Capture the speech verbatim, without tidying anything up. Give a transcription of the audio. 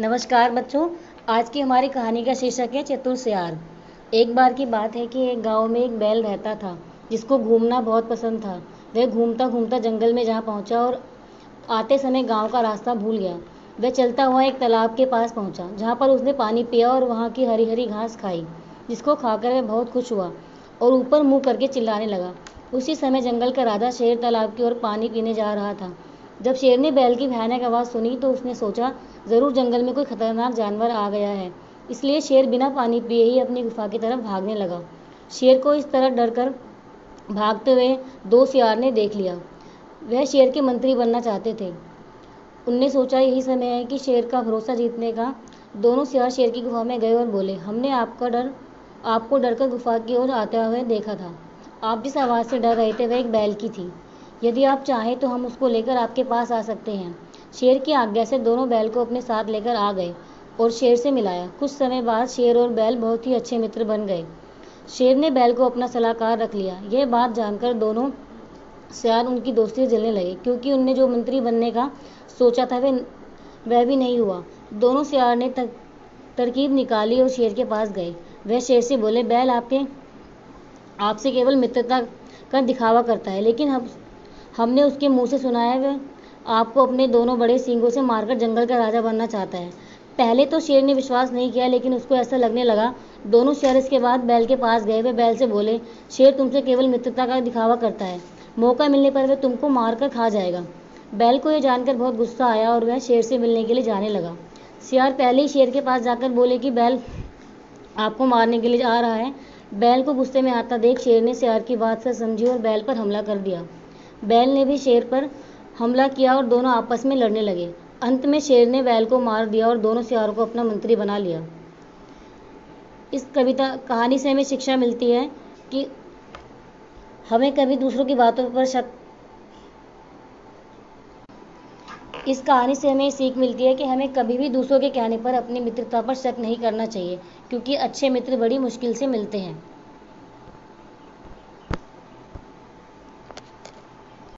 नमस्कार बच्चों, आज की हमारी कहानी का शीर्षक है चतुर सियार। एक बार की बात है कि एक गांव में एक बैल रहता था जिसको घूमना बहुत पसंद था। वह घूमता घूमता जंगल में जहाँ पहुँचा और आते समय गांव का रास्ता भूल गया। वह चलता हुआ एक तालाब के पास पहुँचा जहाँ पर उसने पानी पिया और वहाँ की हरी हरी घास खाई, जिसको खाकर वह बहुत खुश हुआ और ऊपर मुँह करके चिल्लाने लगा। उसी समय जंगल का राजा शेर तालाब की ओर पानी पीने जा रहा था। जब शेर ने बैल की भयानक आवाज़ सुनी तो उसने सोचा ज़रूर जंगल में कोई खतरनाक जानवर आ गया है, इसलिए शेर बिना पानी पिए ही अपनी गुफा की तरफ भागने लगा। शेर को इस तरह डर कर भागते हुए दो सियार ने देख लिया। वह शेर के मंत्री बनना चाहते थे। उनने सोचा यही समय है कि शेर का भरोसा जीतने का। दोनों सियार शेर की गुफा में गए और बोले, हमने आपका डर आपको डर कर गुफा की ओर आते हुए देखा था। आप जिस आवाज़ से डर रहे थे वह एक बैल की थी। यदि आप चाहें तो हम उसको लेकर आपके पास आ सकते हैं। शेर की आज्ञा से दोनों बैल को अपने साथ लेकर आ गए और शेर से मिलाया। कुछ समय बाद शेर और बैल बहुत ही अच्छे मित्र बन गए। शेर ने बैल को अपना सलाहकार रख लिया। यह बात जानकर दोनों सियार उनकी दोस्ती जलने लगे, क्योंकि उनने जो मंत्री बनने का सोचा था वह वह भी नहीं हुआ। दोनों सियार ने तर, तरकीब निकाली और शेर के पास गए। वह शेर से बोले, बैल आपके आपसे केवल मित्रता का दिखावा करता है, लेकिन हम हमने उसके मुंह से सुना है वह आपको अपने दोनों बड़े सींगों से मारकर जंगल का राजा बनना चाहता है। पहले तो शेर ने विश्वास नहीं किया, लेकिन उसको ऐसा लगने लगा। दोनों शेर इसके बाद बैल के पास गए। वे बैल से बोले, शेर तुमसे केवल मित्रता का दिखावा करता है, मौका मिलने पर वह तुमको मारकर खा जाएगा। बैल को यह जानकर बहुत गुस्सा आया और वह शेर से मिलने के लिए जाने लगा। सियार पहले ही शेर के पास जाकर बोले कि बैल आपको मारने के लिए आ रहा है। बैल को गुस्से में आता देख शेर ने सियार की बात समझी और बैल पर हमला कर दिया। बैल ने भी शेर पर हमला किया और दोनों आपस में लड़ने लगे। अंत में शेर ने बैल को मार दिया और दोनों सियारों को अपना मंत्री बना लिया। इस कविता कहानी से हमें शिक्षा मिलती है कि हमें कभी दूसरों की बातों पर शक इस कहानी से हमें सीख मिलती है कि हमें कभी भी दूसरों के कहने पर अपनी मित्रता पर शक नहीं करना चाहिए, क्योंकि अच्छे मित्र बड़ी मुश्किल से मिलते हैं।